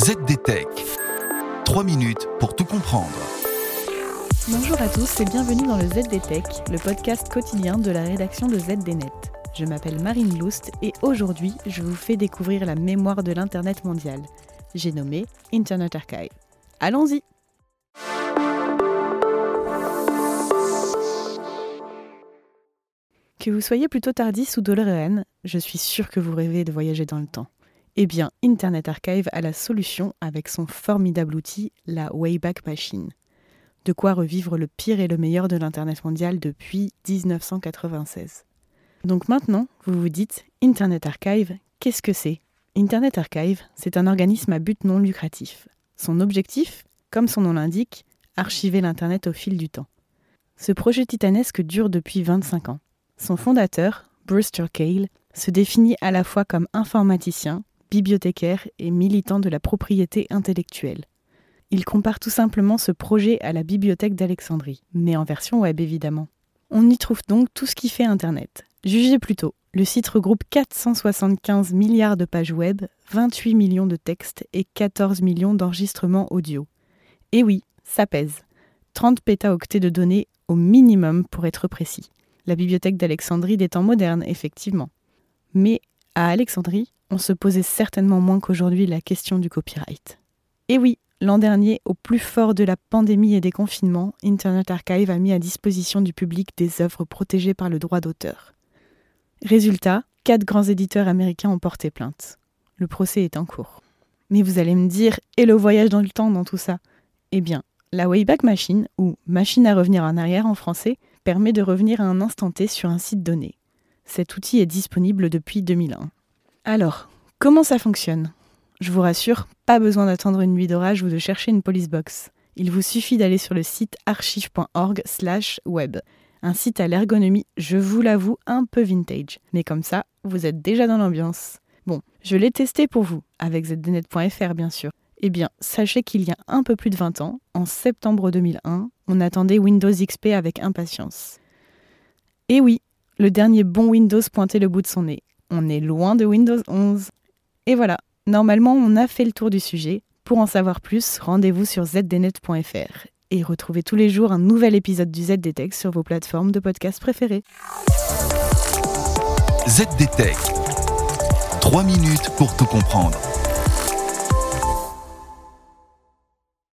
ZDTech, 3 minutes pour tout comprendre. Bonjour à tous et bienvenue dans le ZDTech, le podcast quotidien de la rédaction de ZDNet. Je m'appelle Marine Loust et aujourd'hui, je vous fais découvrir la mémoire de l'Internet mondial. J'ai nommé Internet Archive. Allons-y! Que vous soyez plutôt tardis ou doléréenne, je suis sûre que vous rêvez de voyager dans le temps. Eh bien, Internet Archive a la solution avec son formidable outil, la Wayback Machine. De quoi revivre le pire et le meilleur de l'Internet mondial depuis 1996. Donc maintenant, vous vous dites, Internet Archive, qu'est-ce que c'est ? Internet Archive, c'est un organisme à but non lucratif. Son objectif, comme son nom l'indique, archiver l'Internet au fil du temps. Ce projet titanesque dure depuis 25 ans. Son fondateur, Brewster Kahle, se définit à la fois comme informaticien, bibliothécaire et militant de la propriété intellectuelle. Il compare tout simplement ce projet à la bibliothèque d'Alexandrie, mais en version web évidemment. On y trouve donc tout ce qui fait Internet. Jugez plutôt, le site regroupe 475 milliards de pages web, 28 millions de textes et 14 millions d'enregistrements audio. Et oui, ça pèse. 30 pétaoctets de données au minimum pour être précis. La bibliothèque d'Alexandrie des temps modernes, effectivement. Mais à Alexandrie, on se posait certainement moins qu'aujourd'hui la question du copyright. Et oui, l'an dernier, au plus fort de la pandémie et des confinements, Internet Archive a mis à disposition du public des œuvres protégées par le droit d'auteur. Résultat, 4 grands éditeurs américains ont porté plainte. Le procès est en cours. Mais vous allez me dire, et le voyage dans le temps dans tout ça ? Eh bien, la Wayback Machine, ou machine à revenir en arrière en français, permet de revenir à un instant T sur un site donné. Cet outil est disponible depuis 2001. Alors, comment ça fonctionne ? Je vous rassure, pas besoin d'attendre une nuit d'orage ou de chercher une police box. Il vous suffit d'aller sur le site archive.org/web. Un site à l'ergonomie, je vous l'avoue, un peu vintage. Mais comme ça, vous êtes déjà dans l'ambiance. Bon, je l'ai testé pour vous, avec zdnet.fr bien sûr. Eh bien, sachez qu'il y a un peu plus de 20 ans, en septembre 2001, on attendait Windows XP avec impatience. Et oui, le dernier bon Windows pointait le bout de son nez. On est loin de Windows 11. Et voilà, normalement on a fait le tour du sujet. Pour en savoir plus, rendez-vous sur zdnet.fr et retrouvez tous les jours un nouvel épisode du ZDTech sur vos plateformes de podcasts préférées. ZDTech, 3 minutes pour tout comprendre.